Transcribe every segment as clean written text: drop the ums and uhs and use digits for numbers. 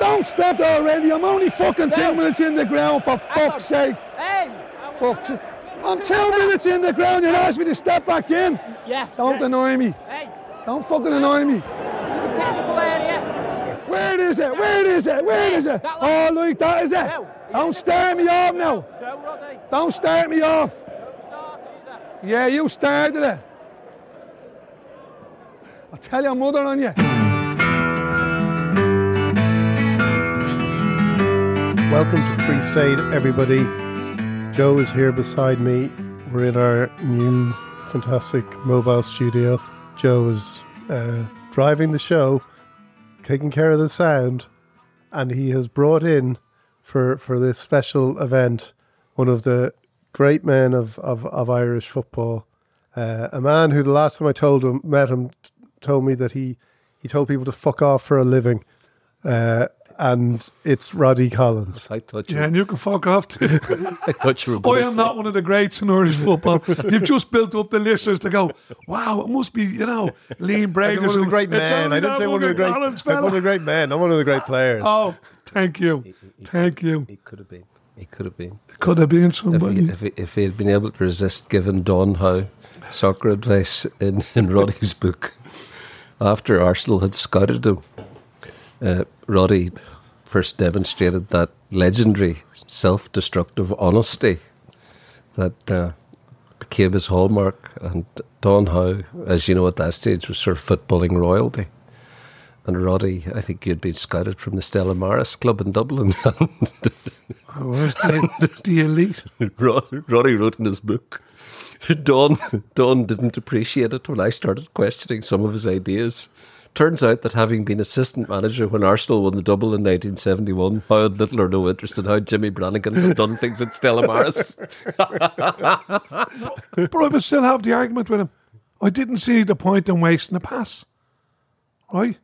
Don't stop already, I'm only fucking 2 minutes in the ground, for fuck's sake. Fuck. I'm 2 minutes in the ground, you asked me to step back in. Yeah. Don't annoy me. Hey. Don't fucking annoy me. Technical area. Where is it? Oh, look, that is it. Don't start me off now. Don't start me off. Don't start either. Yeah, you started it. I'll tell your mother on you. Welcome to Free State, everybody. Joe is here beside me. We're in our new, fantastic mobile studio. Joe is driving the show, taking care of the sound, and he has brought in, for this special event, one of the great men of Irish football. A man who the last time I met him, told me that he told people to fuck off for a living. And it's Roddy Collins. I thought you. Yeah, and you can fuck off too. I thought you were going to say. I am not one of the greats in Irish football. You've just built up the listeners to go, wow, it must be, you know, Liam Brady. I'm one of the great men. I didn't say one of the great men. I'm one of the great men. I'm one of the great players. Oh, thank you. Thank you. It could have been. It could have been somebody. If he had been able to resist giving Don Howe soccer advice in Roddy's book after Arsenal had scouted him. Roddy first demonstrated that legendary self-destructive honesty that became his hallmark. And Don Howe, as you know at that stage, was sort of footballing royalty. And Roddy, I think you'd been scouted from the Stella Maris Club in Dublin. I was the elite. Roddy wrote in his book, Don didn't appreciate it when I started questioning some of his ideas. Turns out that having been assistant manager when Arsenal won the double in 1971, Howe had little or no interest in how Jimmy Brannigan had done things at Stella Maris. But I would still have the argument with him. I didn't see the point in wasting a pass. Right?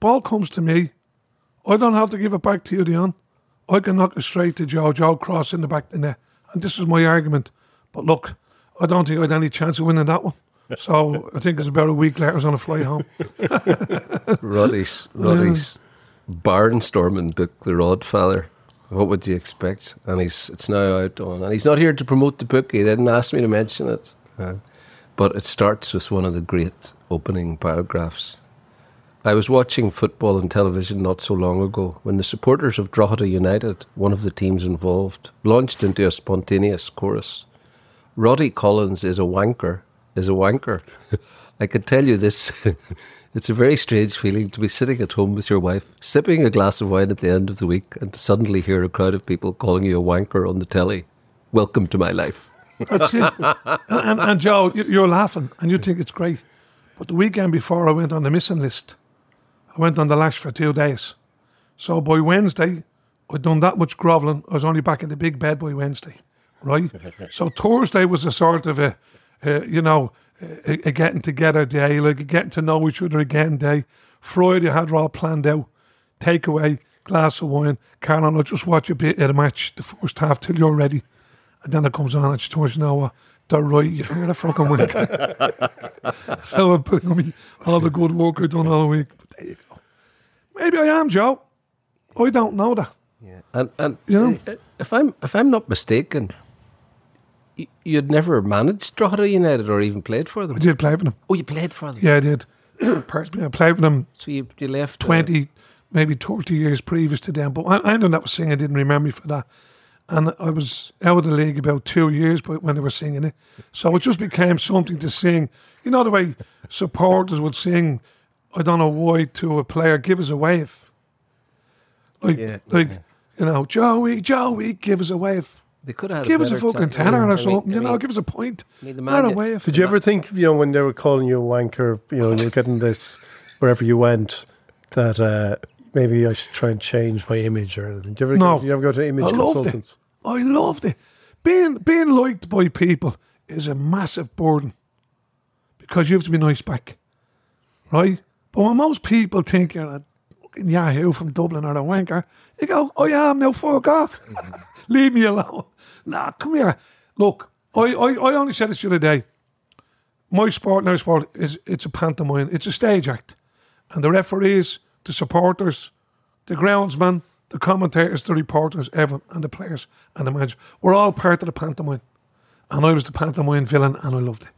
Ball comes to me. I don't have to give it back to you, Dion. I can knock it straight to Jojo Cross in the back of the net. And this is my argument. But look, I don't think I had any chance of winning that one. So I think it's about a week later I was on a flight home. Roddy's barnstorming book, The Rodfather. What would you expect? And it's now out on. And he's not here to promote the book. He didn't ask me to mention it. But it starts with one of the great opening paragraphs. I was watching football on television not so long ago when the supporters of Drogheda United, one of the teams involved, launched into a spontaneous chorus. Roddy Collins is a wanker. I can tell you this, it's a very strange feeling to be sitting at home with your wife, sipping a glass of wine at the end of the week, and to suddenly hear a crowd of people calling you a wanker on the telly. Welcome to my life. That's it. And Joe, you're laughing, and you think it's great. But the weekend before I went on the missing list, I went on the lash for 2 days. So by Wednesday, I'd done that much grovelling, I was only back in the big bed by Wednesday, right? So Thursday was a sort of a... getting together day, like getting to know each other again day. Friday I had it all planned out. Takeaway, glass of wine. Carla, I'll just watch a bit of the match, the first half, till you're ready. And then it comes on and she tells you, know what, they're right, you heard a fucking wink. So I'm putting me all the good work I've done all week. But there you go. Maybe I am, Joe. I don't know that. Yeah. And you know, if I'm not mistaken, you'd never managed Drogheda United or even played for them. I did play for them. Oh, you played for them? Yeah, I did. Personally, I played for them. So you left 20, maybe 30 years previous to them. But I know that was singing. I didn't remember me for that. And I was out of the league about 2 years when they were singing it. So it just became something to sing. You know the way supporters would sing, I don't know why, to a player, give us a wave. You know, Joey, give us a wave. They could have give us a fucking tenner or something, give us a point. Did you ever think, when they were calling you a wanker, you're getting this wherever you went, that maybe I should try and change my image or anything? Did you ever go to image consultants? I loved it. Being liked by people is a massive burden because you have to be nice back, right? But when most people think you're a fucking yahoo from Dublin or a wanker, you go, oh yeah, I'm now fuck off. Leave me alone. Nah, come here. Look, I only said this the other day. My sport, now sport, it's a pantomime. It's a stage act. And the referees, the supporters, the groundsman, the commentators, the reporters, everyone, and the players and the manager, we're all part of the pantomime. And I was the pantomime villain and I loved it.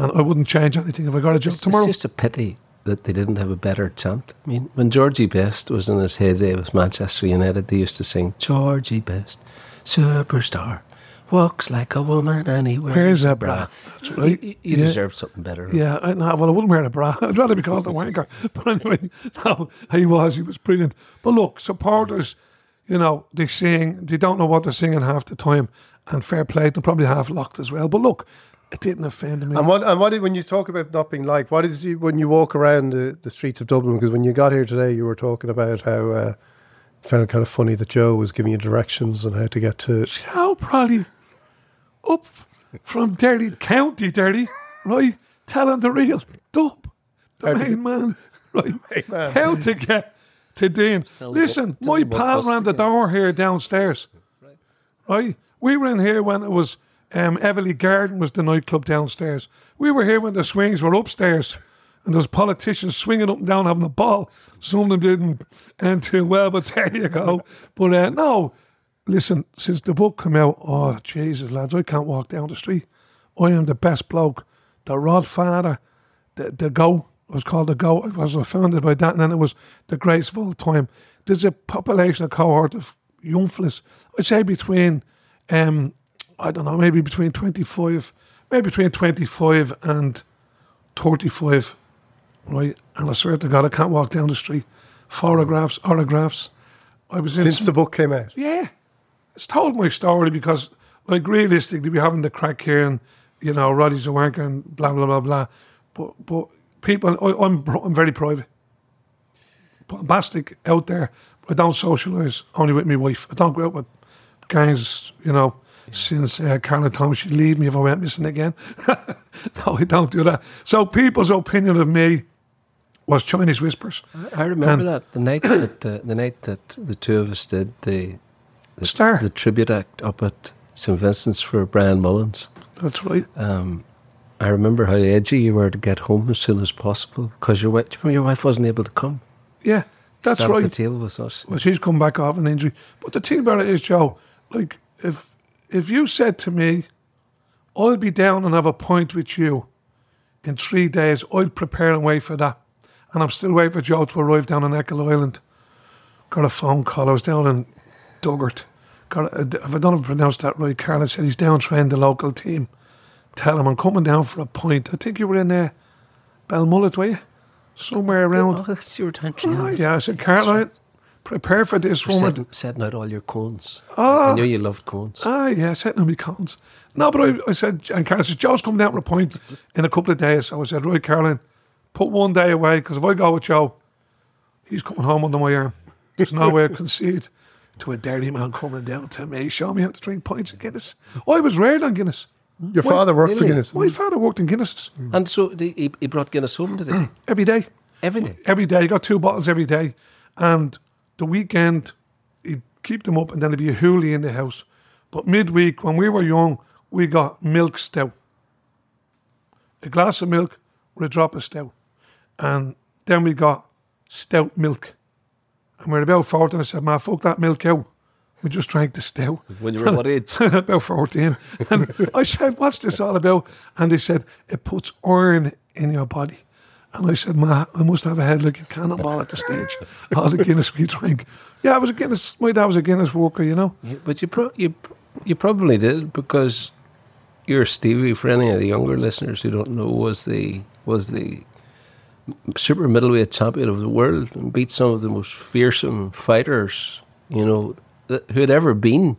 And I wouldn't change anything if I got a job tomorrow. It's just a pity that they didn't have a better chant. I mean, when Georgie Best was in his heyday with Manchester United, they used to sing, Georgie Best, superstar, walks like a woman and he wears a bra. That's right. You deserve something better. Yeah, I wouldn't wear a bra. I'd rather be called a wanker. But anyway, no, he was brilliant. But look, supporters, they sing, they don't know what they're singing half the time, and fair play, they're probably half locked as well. But look, it didn't offend me. And when you talk about not being liked, what is you when you walk around the streets of Dublin? Because when you got here today, you were talking about how you found it kind of funny that Joe was giving you directions on how to get to. Joe probably up from County Derry, right? Telling the real dub, the main man, right? How to get to Dean? Listen, my pal ran the door here downstairs, right? We were in here when it was. Everly Garden was the nightclub downstairs. We were here when the swings were upstairs and there was politicians swinging up and down having a ball. Some of them didn't end too well, but there you go. But no, listen, since the book came out, oh Jesus lads, I can't walk down the street. I am the best bloke, the Rodfather, the GOAT. It was called the GOAT. It was founded by that, and then it was the greatest of all time. There's a population, a cohort of young fellas, I'd say between I don't know, maybe between 25 and 35, right? And I swear to God, I can't walk down the street. Photographs, autographs. Since the book came out? Yeah. It's told my story because, realistically, we're having the crack here and, Roddy's a wanker and blah, blah, blah, blah. But people, I'm very private. Bombastic out there. I don't socialise, only with my wife. I don't go out with gangs, Since Carla Thomas, she'd leave me if I went missing again. No, I don't do that. So people's opinion of me was Chinese whispers. I remember that the night that the two of us did the tribute act up at St Vincent's for Brian Mullins. That's right. I remember how edgy you were to get home as soon as possible because your wife wasn't able to come. Yeah, that's right. Sat at the table with us. Well, she's come back off an injury. But the thing about it is, Joe, if you said to me, I'll be down and have a pint with you in 3 days, I'd prepare and wait for that. And I'm still waiting for Joe to arrive down on Achill Island. Got a phone call. I was down in Duggart. If I don't have pronounced that right, Carla said, he's down trying the local team. Tell him I'm coming down for a pint. I think you were in Belmullet, were you? Somewhere around. Oh, that's your attention. Oh, yeah, I said, Carla, prepare for this woman. Setting out all your cones. Oh, I knew you loved cones. Ah, yeah, setting out my cones. No, but I said, and Carla says, Joe's coming down to a point in a couple of days. So I said, right, Caroline, put 1 day away, because if I go with Joe, he's coming home under my arm. There's no way I concede to a dirty man coming down to me, showing me how to drink pints of Guinness. I was reared on Guinness. Your father worked for Guinness. My father worked in Guinness. Mm. And so he brought Guinness home, did he? Every day. Every day? Every day. He got 2 bottles every day. And the weekend, he'd keep them up and then there'd be a hoolie in the house. But midweek, when we were young, we got milk stout. A glass of milk with a drop of stout. And then we got stout milk. And we were about 14. I said, man, fuck that milk out. We just drank the stout. When you were what age? About 14. And I said, what's this all about? And they said, it puts iron in your body. And I said, ma, I must have a head like a cannonball at the stage. All the Guinness we drank. Yeah, I was a Guinness. My dad was a Guinness worker, you know. Yeah, but you probably did, because your Stevie, for any of the younger listeners who don't know, was the super middleweight champion of the world and beat some of the most fearsome fighters, you know, who had ever been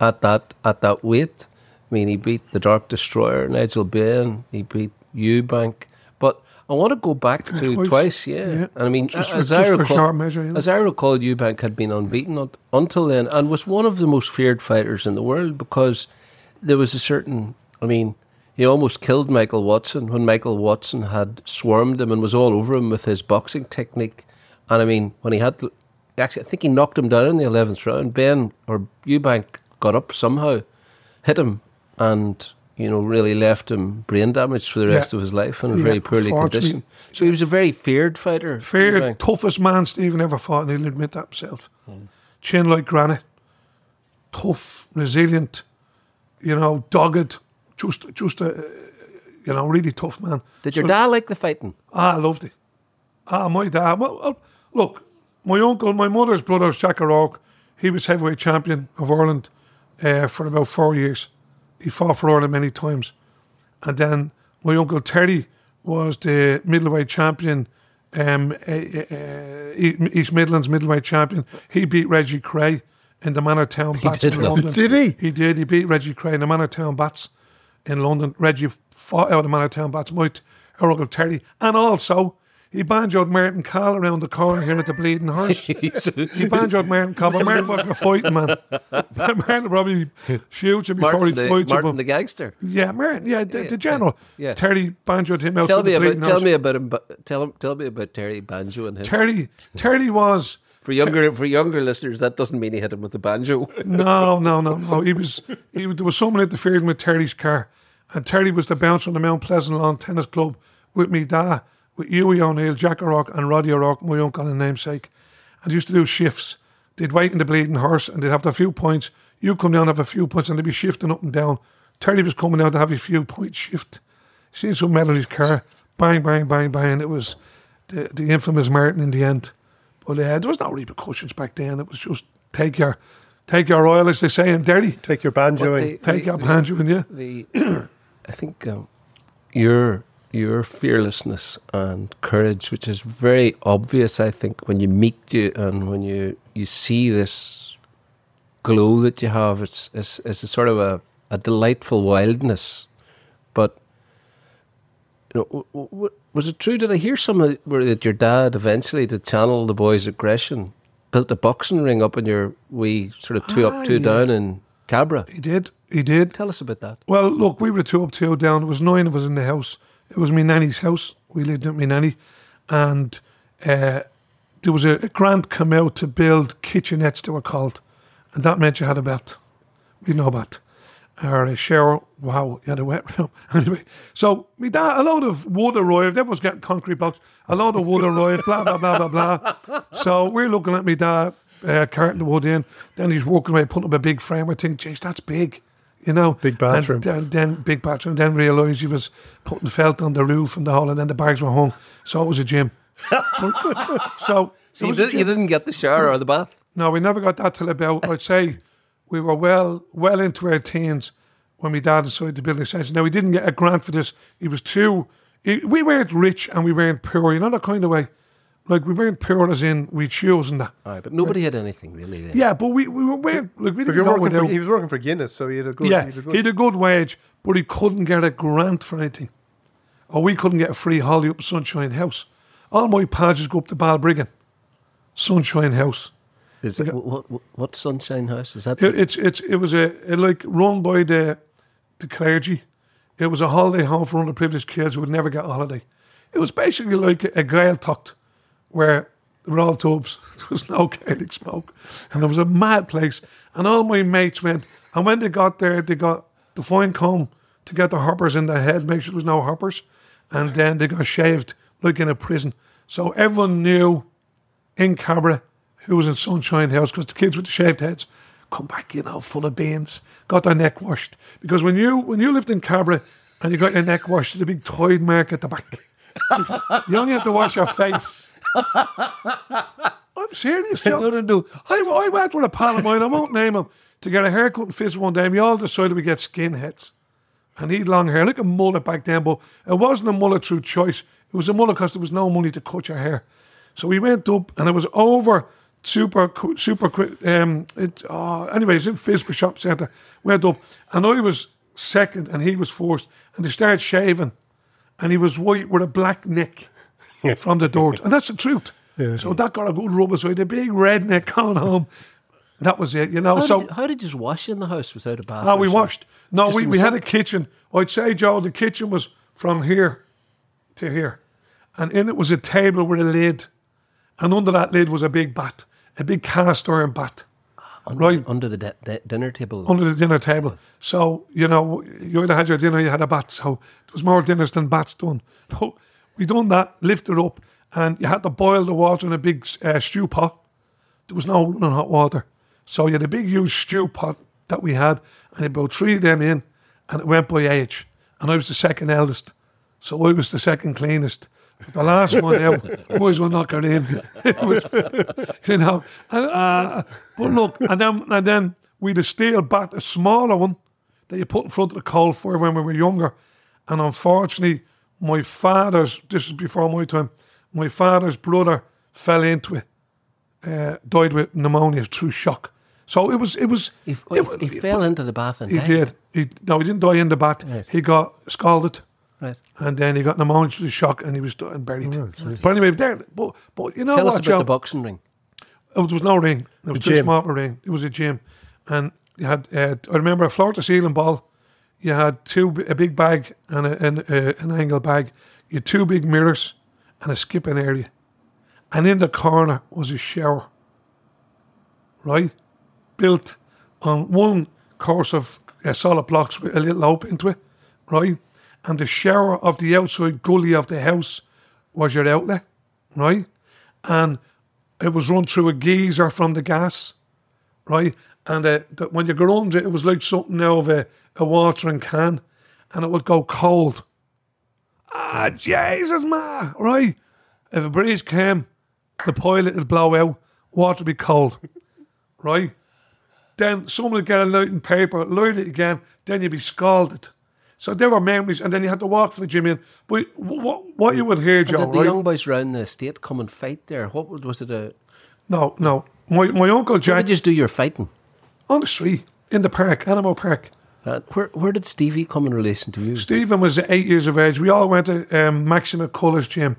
at that weight. I mean, he beat the Dark Destroyer, Nigel Bain. He beat Eubank. But I want to go back to twice, yeah. And I mean, as I recall, Eubank had been unbeaten until then and was one of the most feared fighters in the world, because there was a certain, I mean, he almost killed Michael Watson when Michael Watson had swarmed him and was all over him with his boxing technique. And I mean, when he had to, actually, I think he knocked him down in the 11th round. Eubank got up somehow, hit him, and, you know, really left him brain damaged for the rest of his life in a very poorly condition. So he was a very feared fighter. Feared, toughest man Stephen ever fought, and he'll admit that himself. Mm. Chin like granite, tough, resilient, you know, dogged, just a, you know, really tough man. Did your dad like the fighting? I loved it. My dad, well, look, my uncle, my mother's brother, Jack O'Rourke, he was heavyweight champion of Ireland for about 4 years. He fought for Ireland many times. And then my uncle Terry was the middleweight champion, East Midlands middleweight champion. He beat Reggie Kray in the Manor Town Bats in London. Did he? He did. He beat Reggie Kray in the Manor Town Bats in London. Reggie fought out of the Manor Town Bats, my uncle Terry. And also, he banjoed Martin Cahill around the corner here at the Bleeding Horse. He banjoed Martin Cahill, but Martin wasn't a fighting man. Martin probably shoots him before he'd fight him. Martin the gangster. Yeah, Martin, the general. Yeah. Terry banjoed him out to the Bleeding Horse. Tell me about Terry banjoing him. Terry was... For younger listeners, that doesn't mean he hit him with the banjo. No. There was someone interfering with Terry's car, and Terry was the bouncer on the Mount Pleasant Lawn Tennis Club with me dad, with Hughie O'Neill, Jack O'Rourke and Roddy O'Rourke, my uncle and namesake. And they used to do shifts. They'd wait in the Bleeding Horse and they'd have a few points. You come down and have a few points, and they'd be shifting up and down. Terry was coming out to have a few point shift. Seen some metal in his car. Bang, bang, bang, bang. It was the infamous Martin in the end. But there was no repercussions back then. It was just take your oil, as they say, and dirty. Take your banjo in. Take your banjo in, yeah. I think your fearlessness and courage, which is very obvious, I think, when you meet you and when you see this glow that you have, it's a sort of a delightful wildness. But you know, was it true? Did I hear that your dad eventually, to channel the boy's aggression, built a boxing ring up in your wee sort of two up, two down in Cabra? He did. Tell us about that. Well, look, we were 2 up, 2 down. There was 9 of us in the house. It was my nanny's house. We lived at my nanny. And there was a grant come out to build kitchenettes, they were called. And that meant you had a bath. We know that. Or a shower. Wow, you had a wet room. Anyway, so my dad, a load of wood arrived. Everyone's getting concrete blocks. A load of wood arrived, blah, blah, blah, blah, blah. So we're looking at my dad carting the wood in. Then he's walking away, putting up a big frame. I think, geez, that's big. You know, big bathroom. And then big bathroom. Then realised he was putting felt on the roof and the hall, and then the bags were hung. So it was a gym. So you didn't get the shower or the bath? No, we never got that till about, I'd say, we were well into our teens when my dad decided to build an extension. Now, he didn't get a grant for this. He was we weren't rich and we weren't poor, you know, that kind of way. Like, we weren't poor as in we'd shoes and that. All right, but nobody had anything really then. Yeah, but we weren't... Like, we didn't he was working for Guinness, so he had a good... Yeah, he had a good wage, but he couldn't get a grant for anything. Or we couldn't get a free holiday up at Sunshine House. All my pages go up to Balbriggan. Sunshine House. Is like, what Sunshine House? Is that... It was run by the clergy. It was a holiday home for underprivileged kids who would never get a holiday. It was basically like a Gaeltacht, where There were all tubs. There was no Gaelic smoke. And there was a mad place. And all my mates went. And when they got there, they got the fine comb to get the hoppers in their head, make sure there was no hoppers. And then they got shaved like in a prison. So everyone knew in Cabra who was in Sunshine House, because the kids with the shaved heads come back, you know, full of beans, got their neck washed. Because when you lived in Cabra and you got your neck washed, the big tide mark at the back. You only have to wash your face. I'm serious, John. I went with a pal of mine, I won't name him, to get a haircut and fizz one day, and we all decided we'd get skinheads. And he'd long hair, like a mullet back then, but it wasn't a mullet through choice. It was a mullet because there was no money to cut your hair. So we went up, and it was over super quick. Anyway, it's in Fisborough Shop Centre. Went up, and I was second, and he was first. And they started shaving, and he was white with a black neck from the dirt. And that's the truth. Yeah, so that got a good rub, so he had a big redneck going home. That was it, you know. How did you wash in the house without a bath? Oh, we washed. No, we had a kitchen. I'd say, Joe, the kitchen was from here to here. And in it was a table with a lid. And under that lid was a big bat, a big cast iron bat. Under the dinner table. Under the dinner table. So, you know, you either had your dinner or you had a bat. So there was more dinners than bats done. But we done that, lifted up, and you had to boil the water in a big stew pot. There was no running hot water. So you had a big, huge stew pot that we had, and about three of them in, and it went by age. And I was the second eldest, so I was the second cleanest. The last one out, boys will knock her in. It was, you know. But look, and then we had a steel bat, a smaller one, that you put in front of the coal for when we were younger. And unfortunately, this is before my time, my father's brother fell into it, died with pneumonia through shock. So it was. He fell into the bath and died. He did. He didn't die in the bath. Right. He got scalded. Right. And then he got pneumonia through shock and he was buried. Right. But anyway, but you know what, tell us about the boxing ring. Oh, there was no ring. It was too small a ring. It was a gym. And you had, I remember a floor-to-ceiling ball. You had a big bag and an angle bag. You had two big mirrors and a skipping area. And in the corner was a shower. Right? Built on one course of solid blocks with a little open into it. Right? And the shower of the outside gully of the house was your outlet, right? And it was run through a geyser from the gas, right? And when you go under it, it was like something out of a watering can, and it would go cold. Ah, Jesus, ma, right? If a breeze came, the pilot would blow out, water would be cold, right? Then someone would get a lighting paper, light it again, then you'd be scalded. So there were memories, and then you had to walk for the gym in. But what you would hear, Joe, did the young boys round the estate come and fight there? What was it? No. My uncle Jack. Where did you do your fighting? On the street, in the park, Animal Park. Where did Stevie come in relation to you? Stephen was 8 years of age. We all went to Maxim McCullough's gym.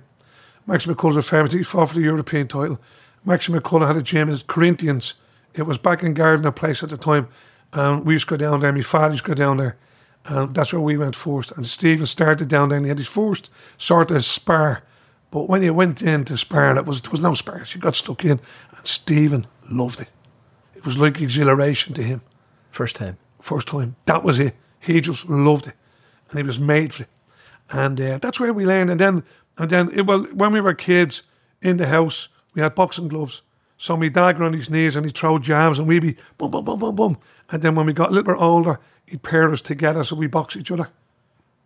Maxim McCullough's a pharmacy. He fought for the European title. Maxim McCullough had a gym in Corinthians. It was back in Gardner Place at the time, and we used to go down there. My father used to go down there. And that's where we went first. And Stephen started down there and he had his first sort of spar. But when he went in to spar, there was no spars. He got stuck in. And Stephen loved it. It was like exhilaration to him. First time. That was it. He just loved it. And he was made for it. And that's where we learned. And then, when we were kids in the house, we had boxing gloves. So my dad got on his knees and he'd throw jabs and we'd be boom, boom, boom, boom, boom. And then when we got a little bit older, he'd pair us together so we box each other,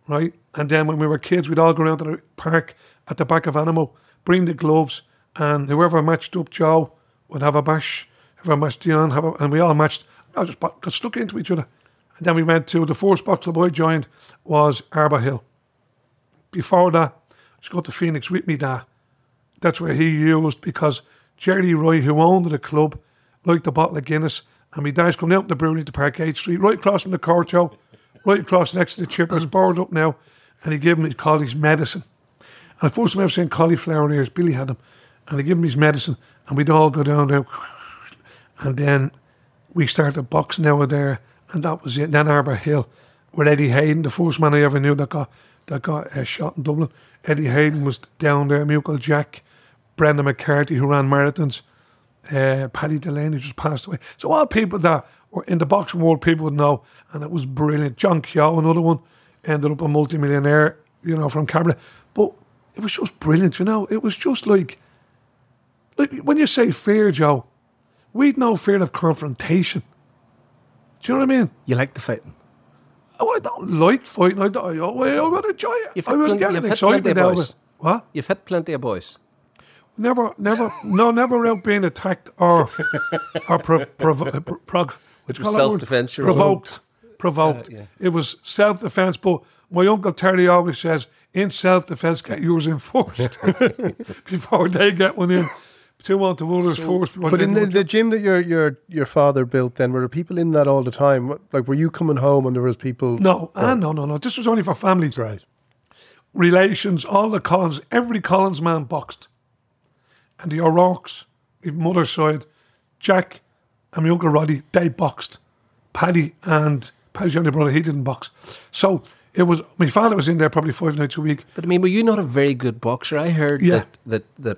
right? And then when we were kids, we'd all go around to the park at the back of Animo, bring the gloves, and whoever matched up Joe would have a bash, whoever matched Dion, and we all matched. I just got stuck into each other. And then we went to the first box club I joined was Arbor Hill. Before that, I just got to Phoenix with me dad. That's where he used, because Jerry Roy, who owned the club, liked the bottle of Guinness. And my dad's coming out the brewery to Parkgate Street, right across from the Corcho, right across next to the Chippers, barred up now. And he gave him, he called his medicine. And the first time I've seen cauliflower ears, Billy had them. And he gave him his medicine, and we'd all go down there. And then we started boxing over there, and that was it. Then Arbor Hill, with Eddie Hayden, the first man I ever knew that got shot in Dublin. Eddie Hayden was down there, my Uncle Jack, Brenda McCarthy, who ran marathons, Paddy Delaney just passed away. So all people that were in the boxing world, people would know, and it was brilliant. John Keogh, another one, ended up a multimillionaire, you know, from Cabra. But it was just brilliant, you know. It was just like when you say fear, Joe, we'd no fear of confrontation. Do you know what I mean? You like the fighting. Oh, I don't like fighting. I would enjoy it. You've had plenty of boys. What? You've had plenty of boys. Never out being attacked or self-defense. Provoked. Yeah. It was self-defense, but my Uncle Terry always says, in self-defense, get yours in first before they get one in. 2-1 to others first. But in the gym that your father built then, were there people in that all the time? Like, were you coming home and there was people? No. This was only for families. Right. Relations, all the Collins, every Collins man boxed. And the O'Rourkes, his mother's side, Jack and my Uncle Roddy, they boxed. Paddy's younger brother, he didn't box. So it was, my father was in there probably 5 nights a week. But I mean, were you not a very good boxer? I heard that I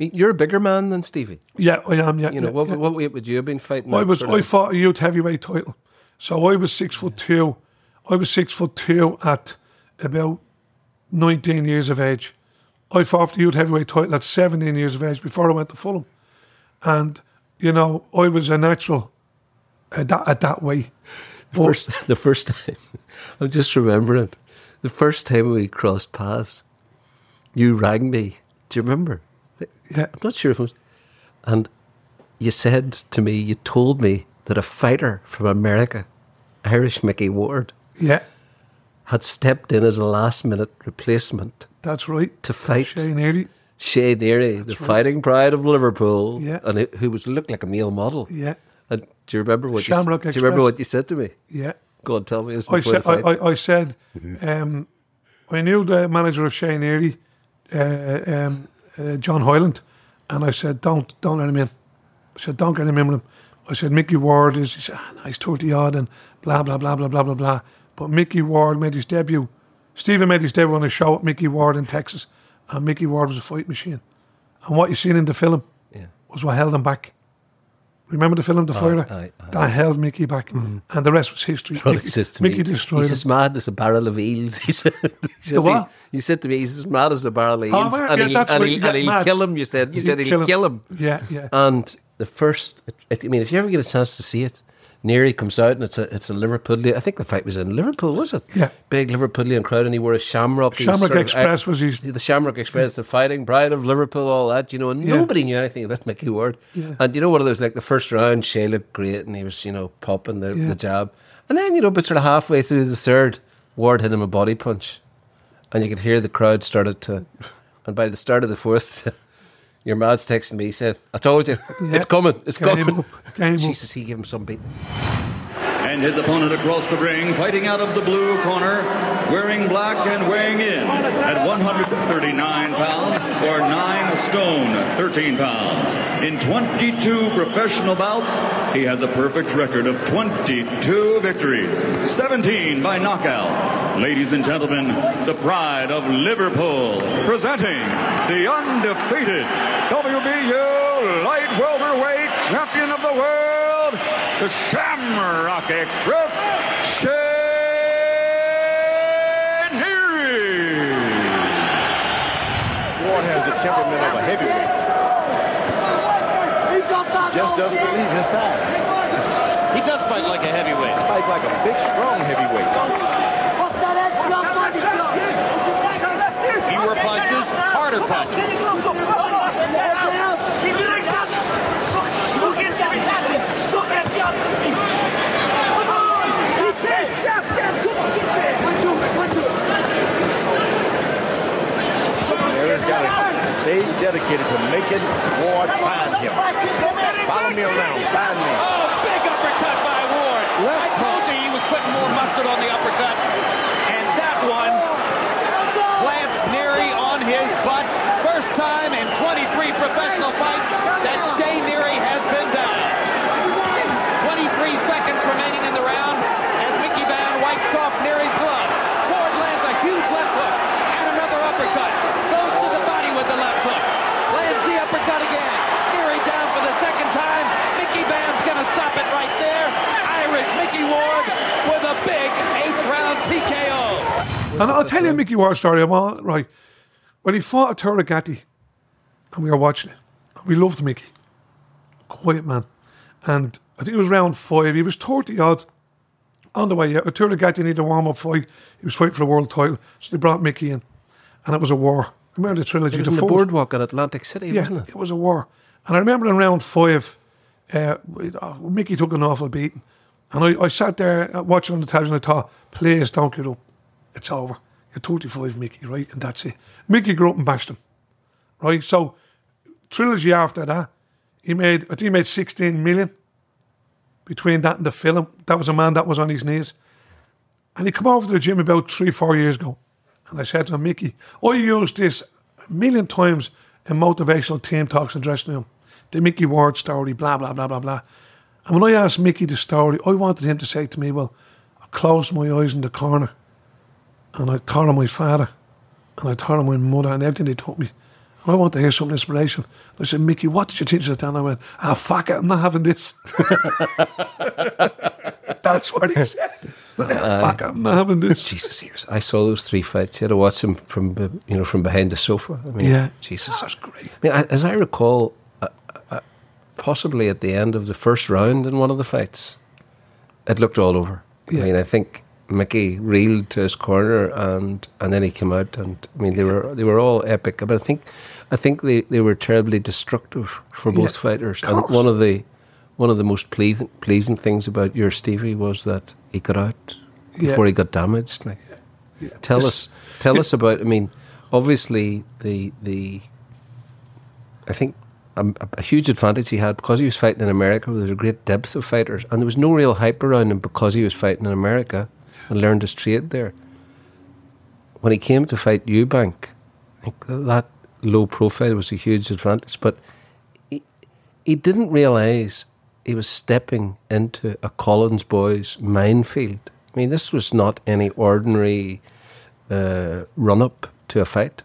mean, you're a bigger man than Stevie. Yeah, I am, yeah. You know, what weight would you have been fighting? I fought a youth heavyweight title. So I was 6'2". I was 6'2" at about 19 years of age. I fought for the youth heavyweight title at 17 years of age before I went to Fulham. And, you know, I was a natural at that weight. The first time, I'm just remembering, the first time we crossed paths, you rang me. Do you remember? Yeah. I'm not sure if it was. And you said to me, you told me that a fighter from America, Irish Mickey Ward, had stepped in as a last minute replacement. That's right. To fight Shea Neary. Shea Neary, fighting pride of Liverpool, and who was looked like a male model. Yeah. And do you remember what Shamrock Express. Do you remember what you said to me? Yeah. Go on, tell me. I said I knew the manager of Shea Neary, John Hyland, and I said, don't let him in. I said, don't get him in with him. I said, Mickey Ward is, he said, he's 30 odd and blah, blah, blah, blah, blah, blah, blah. But Mickey Ward made his debut. Stephen made his debut on a show at Mickey Ward in Texas, and Mickey Ward was a fight machine. And what you seen in the film was what held him back. Remember the film, The Fighter? That held Mickey back, and the rest was history. Mickey destroyed him. He's as mad as a barrel of eels, he said. He said to me, he's as mad as a barrel of eels, he'll kill him, you said. You said he'll kill him. Yeah. And the first, I mean, if you ever get a chance to see it, Neary comes out and it's a Liverpoolian. I think the fight was in Liverpool, was it? Yeah. Big Liverpoolian crowd, and he wore a shamrock. The Shamrock Express, the fighting pride of Liverpool, all that, you know, and nobody knew anything about Mickey Ward. Yeah. And you know what it was like, the first round, Shea looked great and he was, you know, popping the jab. And then, you know, but sort of halfway through the third, Ward hit him a body punch. And you could hear the crowd started to, and by the start of the fourth, your man's texting me, he said, I told you, it's coming. Jesus, he gave him some beating. And his opponent across the ring, fighting out of the blue corner, wearing black and weighing in at 139 pounds or 9 stone, 13 pounds. In 22 professional bouts, he has a perfect record of 22 victories, 17 by knockout. Ladies and gentlemen, the pride of Liverpool, presenting the undefeated WBU light welterweight champion of the world, the Shamrock Express, Shea Neary. Ward has the temperament of a heavyweight. He just doesn't believe his size. He does fight like a heavyweight. He fights like a big, strong heavyweight. Fewer punches, harder punches. There's got to stay dedicated to making Ward find him. Follow me around, find me. Oh, big uppercut by Ward. I told you he was putting more mustard on the uppercut. And that one plants Neary on his butt. First time in 23 professional fights that Shea Neary has been down. 23 seconds remaining in the round as Mickey Van wipes off Neary's glove. Ward lands a huge left hook and another uppercut. Goes to the body with the left hook. Lands the Ward with a big eighth-round TKO. And I'll tell you a Mickey Ward story. I'm all right. When he fought at Torregatti, and we were watching it, and we loved Mickey. Quiet man. And I think it was round 5. He was 30-odd on the way out. At Torregatti, he needed a warm-up fight. He was fighting for the world title. So they brought Mickey in, and it was a war. I remember the trilogy. It was in the boardwalk in Atlantic City, wasn't it? It was a war. And I remember in round 5, Mickey took an awful beating. And I sat there watching on the television, and I thought, please don't get up. It's over. You're 35, Mickey, right? And that's it. Mickey grew up and bashed him, right? So, trilogy after that, he made 16 million between that and the film. That was a man that was on his knees. And he came over to the gym about 3-4 years ago. And I said to him, Mickey, I used this a million times in motivational team talks and dressing room. The Mickey Ward story, blah, blah, blah, blah, blah. And when I asked Mickey the story, I wanted him to say to me, well, I closed my eyes in the corner and I thought of my father and I thought of my mother and everything they taught me. And I want to hear some inspiration. And I said, Mickey, what did you teach us? And I went, fuck it, I'm not having this. That's what he said. Fuck it, I'm not having this. Jesus, I saw those 3 fights. You had to watch them from, from behind the sofa. I mean, yeah. Jesus. That was great. I mean, as I recall, possibly at the end of the first round in one of the fights, it looked all over. Yeah. I mean, I think Mickey reeled to his corner and then he came out, and I mean they were all epic. But I think they were terribly destructive for both fighters. And one of the most pleasing things about your Stevie was that he got out before he got damaged. Like, tell us about. I mean, obviously the I think. A huge advantage he had because he was fighting in America. There was a great depth of fighters, and there was no real hype around him because he was fighting in America and learned his trade there. When he came to fight Eubank, I think that low profile was a huge advantage, but he didn't realise he was stepping into a Collins boys minefield. I mean, this was not any ordinary run-up to a fight.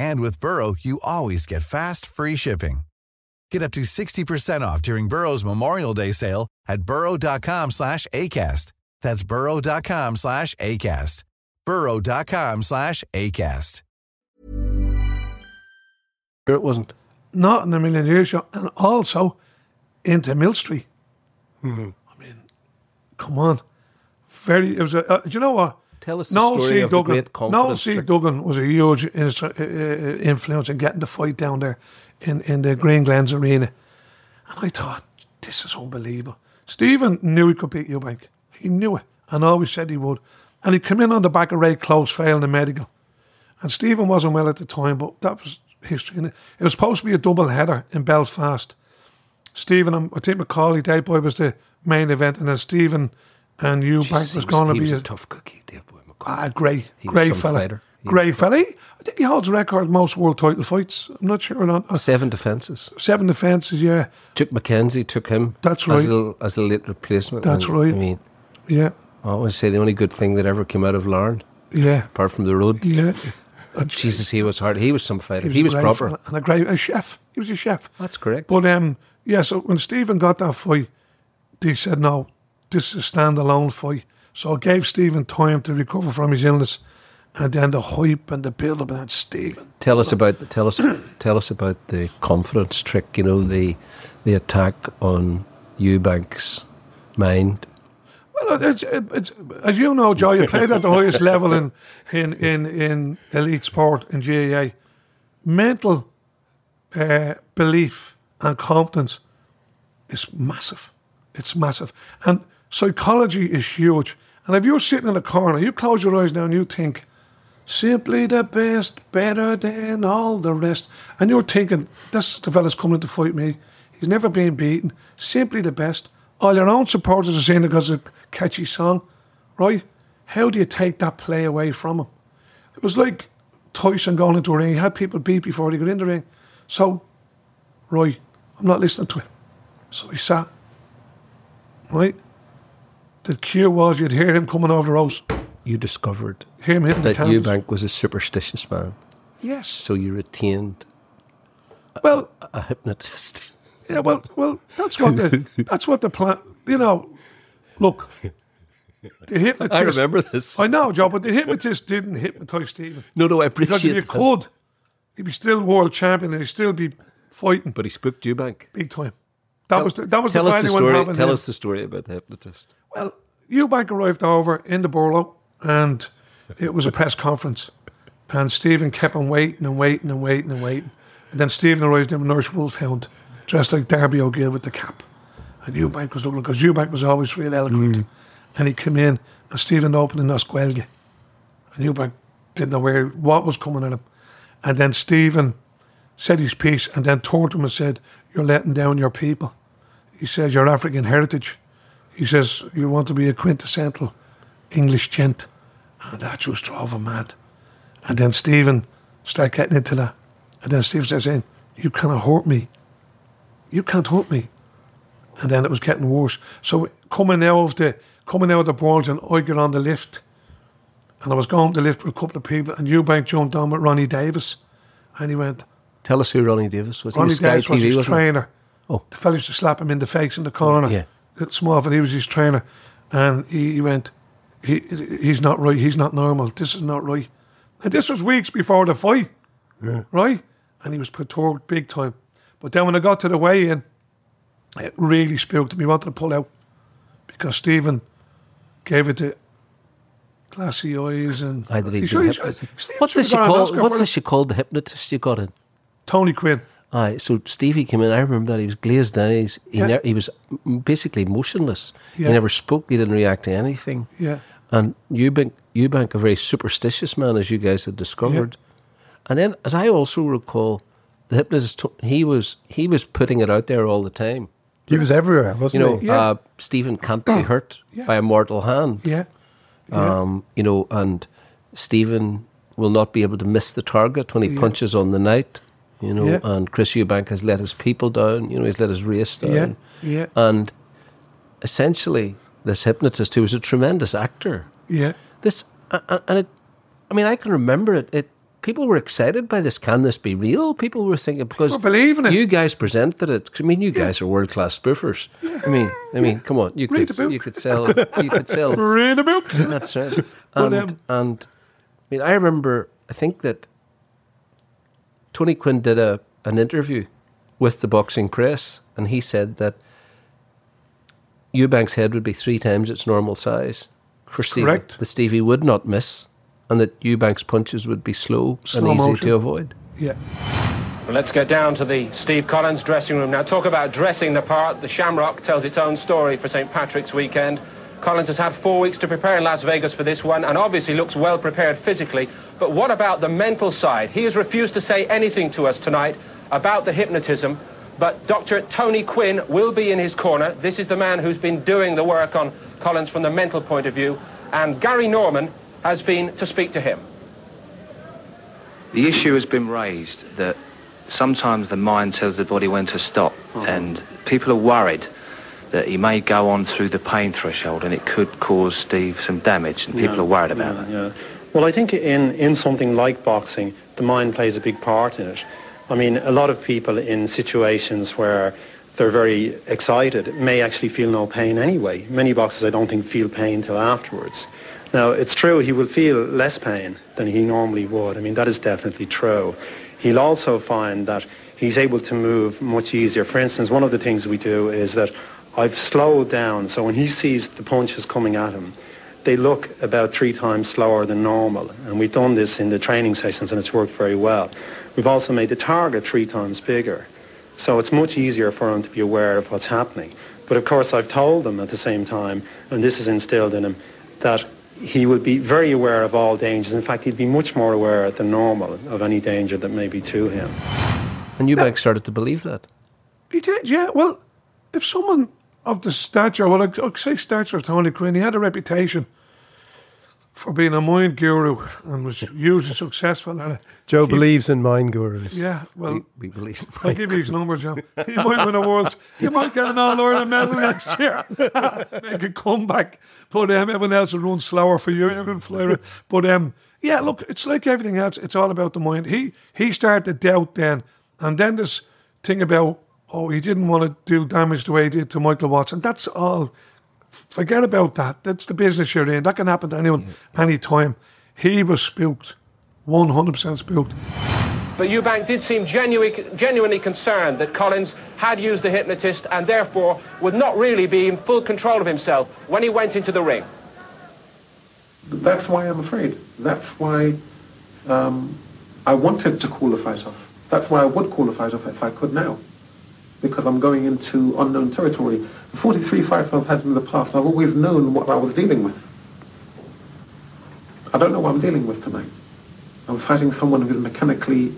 And with Burrow, you always get fast, free shipping. Get up to 60% off during Burrow's Memorial Day sale at burrow.com/ACAST. That's burrow.com/ACAST. burrow.com/ACAST. It wasn't. Not in a million years, and also into Mill Street. Mm-hmm. I mean, come on. It was a, do you know what? Tell us the story of the great confidence. Noel C. Duggan was a huge influence in getting the fight down there in the Green Glens Arena. And I thought, this is unbelievable. Stephen knew he could beat Eubank. He knew it and always said he would. And he'd come in on the back of Ray Close, failing the medical. And Stephen wasn't well at the time, but that was history. It was supposed to be a double header in Belfast. Stephen and I think Macaulay Daveboy was the main event, and then Stephen and Eubank was going to be... He was a tough cookie, Daveboy Macaulay. Great fella. Great fella. I think he holds record most world title fights. I'm not sure or not. 7 defences. 7 defences, yeah. Took McKenzie, took him. That's right. As a late replacement. That's right. I mean... Yeah. I always say the only good thing that ever came out of Larne. Yeah. Apart from the road. Yeah. Jesus, he was hard. He was some fighter. He was proper. And a great chef. He was a chef. That's correct. But, yeah, so when Stephen got that fight, they said, no, this is a standalone fight. So it gave Stephen time to recover from his illness. And then the hype and the build-up and Stephen. Tell us about the confidence trick, you know, the attack on Eubank's mind. Well, it's as you know, Joe, you played at the highest level in elite sport in GAA. Mental belief and confidence is massive. It's massive. And psychology is huge. And if you're sitting in a corner, you close your eyes now and you think, simply the best, better than all the rest. And you're thinking, this the fella's coming to fight me. He's never been beaten. Simply the best. All your own supporters are saying it because it's a catchy song, right? How do you take that play away from him? It was like Tyson going into a ring. He had people beat before he got in the ring. So, right, I'm not listening to it. So he sat, right? The cue was you'd hear him coming over the ropes. You discovered that Eubank was a superstitious man. Yes. So you retained a hypnotist. Yeah, well, that's what the plan. You know, look, the hypnotist. I remember this. I know, Joe, but the hypnotist didn't hypnotise Stephen. No, I appreciate that. Because if you could, he'd be still world champion and he'd still be fighting. But he spooked Eubank big time. Tell us the story about the hypnotist. Well, Eubank arrived over in the Burrow. And it was a press conference. And Stephen kept on waiting. And then Stephen arrived in an Irish wolfhound, dressed like Derby O'Gill with the cap. And Eubank was looking, because Eubank was always real eloquent. Mm. And he came in, and Stephen opened an Osquelga. And Eubank didn't know what was coming at him. And then Stephen said his piece, and then turned to him and said, you're letting down your people. He says, your African heritage. He says, you want to be a quintessential English gent, and that just drove him mad. And then Stephen started getting into that, and then Stephen started saying, you can't hurt me. And then it was getting worse. So coming out of the boards, and I got on the lift, and I was going up the lift with a couple of people, and Eubank jumped on with Ronnie Davis, and he went, tell us who Ronnie Davis was. Ronnie Davis was his trainer. Oh, the fellow used to slap him in the face in the corner. Yeah, small, and he was his trainer, and he went, He's not right. He's not normal. This is not right. And this was weeks before the fight, yeah. Right? And he was perturbed big time. But then when I got to the weigh-in, it really spooked me. He wanted to pull out because Stephen gave it the glassy eyes and. What's she called? The hypnotist you got in? Tony Quinn. Aye, so Stevie came in. I remember that he was glazed eyes. He was basically motionless. Yeah. He never spoke. He didn't react to anything. Yeah. And Eubank, a very superstitious man, as you guys had discovered. Yeah. And then, as I also recall, the hypnotist, he was putting it out there all the time. He was everywhere, wasn't he? Yeah. Stephen can't be hurt by a mortal hand. Yeah. And Stephen will not be able to miss the target when he punches on the night. And Chris Eubank has let his people down, he's let his race down. Yeah. And essentially, this hypnotist, who was a tremendous actor, I can remember it. People were excited by this. Can this be real? People were thinking, because believing it. You guys presented it. I mean, you guys are world class spoofers. Yeah. I mean, come on, you could sell. Read a book. That's right. And I mean, I remember. I think that Tony Quinn did an interview with the boxing press, and he said that Eubank's head would be 3 times its normal size for Stevie. Correct. That Stevie would not miss, and that Eubank's punches would be slow and easy to avoid. Yeah. Well, let's go down to the Steve Collins dressing room. Now, talk about dressing the part. The Shamrock tells its own story for St. Patrick's weekend. Collins has had 4 weeks to prepare in Las Vegas for this one, and obviously looks well prepared physically. But what about the mental side? He has refused to say anything to us tonight about the hypnotism, but Dr. Tony Quinn will be in his corner. This is the man who's been doing the work on Collins from the mental point of view, and Gary Norman has been to speak to him. The issue has been raised that sometimes the mind tells the body when to stop, and people are worried that he may go on through the pain threshold and it could cause Steve some damage, and people are worried about that. Yeah. Well, I think in something like boxing, the mind plays a big part in it. I mean, a lot of people in situations where they're very excited may actually feel no pain anyway. Many boxers, I don't think, feel pain till afterwards. Now, it's true he will feel less pain than he normally would. I mean, that is definitely true. He'll also find that he's able to move much easier. For instance, one of the things we do is that I've slowed down, so when he sees the punches coming at him, they look about 3 times slower than normal. And we've done this in the training sessions, and it's worked very well. We've also made the target 3 times bigger, so it's much easier for him to be aware of what's happening. But of course, I've told him at the same time, and this is instilled in him, that he would be very aware of all dangers. In fact, he'd be much more aware than normal of any danger that may be to him. And Eubank started to believe that. He did, yeah. Well, if someone of the stature, well, I'd say stature of Tony Quinn, he had a reputation for being a mind guru and was hugely successful at it. Joe believes in mind gurus. Yeah, well, we believe in mind I'll give you his number, Joe. He might win awards. He might get an All-Ireland medal next year. Make a comeback. But everyone else will run slower for you. Everyone flare it. But yeah, look, it's like everything else. It's all about the mind. He started to doubt then. And then this thing about, oh, he didn't want to do damage the way he did to Michael Watson. That's all. Forget about that. That's the business you're in. That can happen to anyone, any time. He was spooked, 100% spooked. But Eubank did seem genuinely concerned that Collins had used the hypnotist and therefore would not really be in full control of himself when he went into the ring. That's why I'm afraid. That's why I wanted to call the fight off. That's why I would call the fight off if I could now, because I'm going into unknown territory. The 43 fights I've had in the past, I've always known what I was dealing with. I don't know what I'm dealing with tonight. I'm fighting someone who's mechanically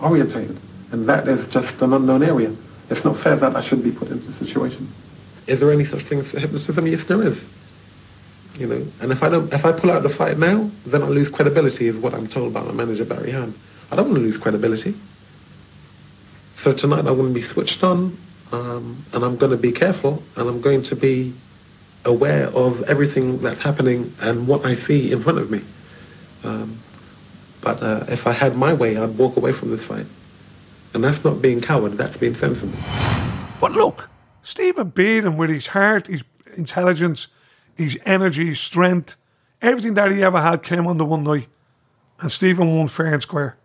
orientated, and that is just an unknown area. It's not fair that I should be put into this situation. Is there any such thing as hypnotism? Yes, there is. You know, and if I pull out the fight now, then I lose credibility, is what I'm told by my manager, Barry Ham. I don't want to lose credibility. So tonight I want to be switched on, and I'm going to be careful, and I'm going to be aware of everything that's happening and what I see in front of me. But if I had my way, I'd walk away from this fight. And that's not being coward, that's being sensible. But look, Stephen beat him with his heart, his intelligence, his energy, his strength, everything that he ever had came under one night. And Stephen won fair and square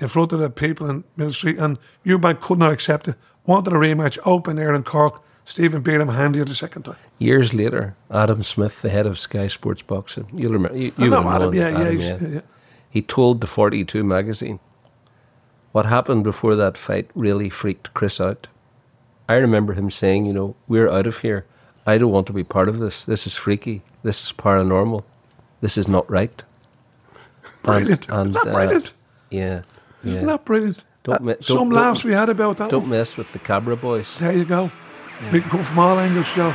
in front of the people in Mill Street, and Eubank could not accept it. Wanted a rematch, open air in Cork. Stephen beat him handy the second time. Years later, Adam Smith, the head of Sky Sports Boxing, you'll remember, you know Adam, he told the 42 magazine what happened before that fight really freaked Chris out. I remember him saying, you know, we're out of here. I don't want to be part of this. This is freaky. This is paranormal. This is not right. Brilliant. Isn't that brilliant? Yeah. Isn't that brilliant? Some laughs we had about that. Don't mess with the Cabra boys. There you go. Yeah. We can go from all angles, Joe.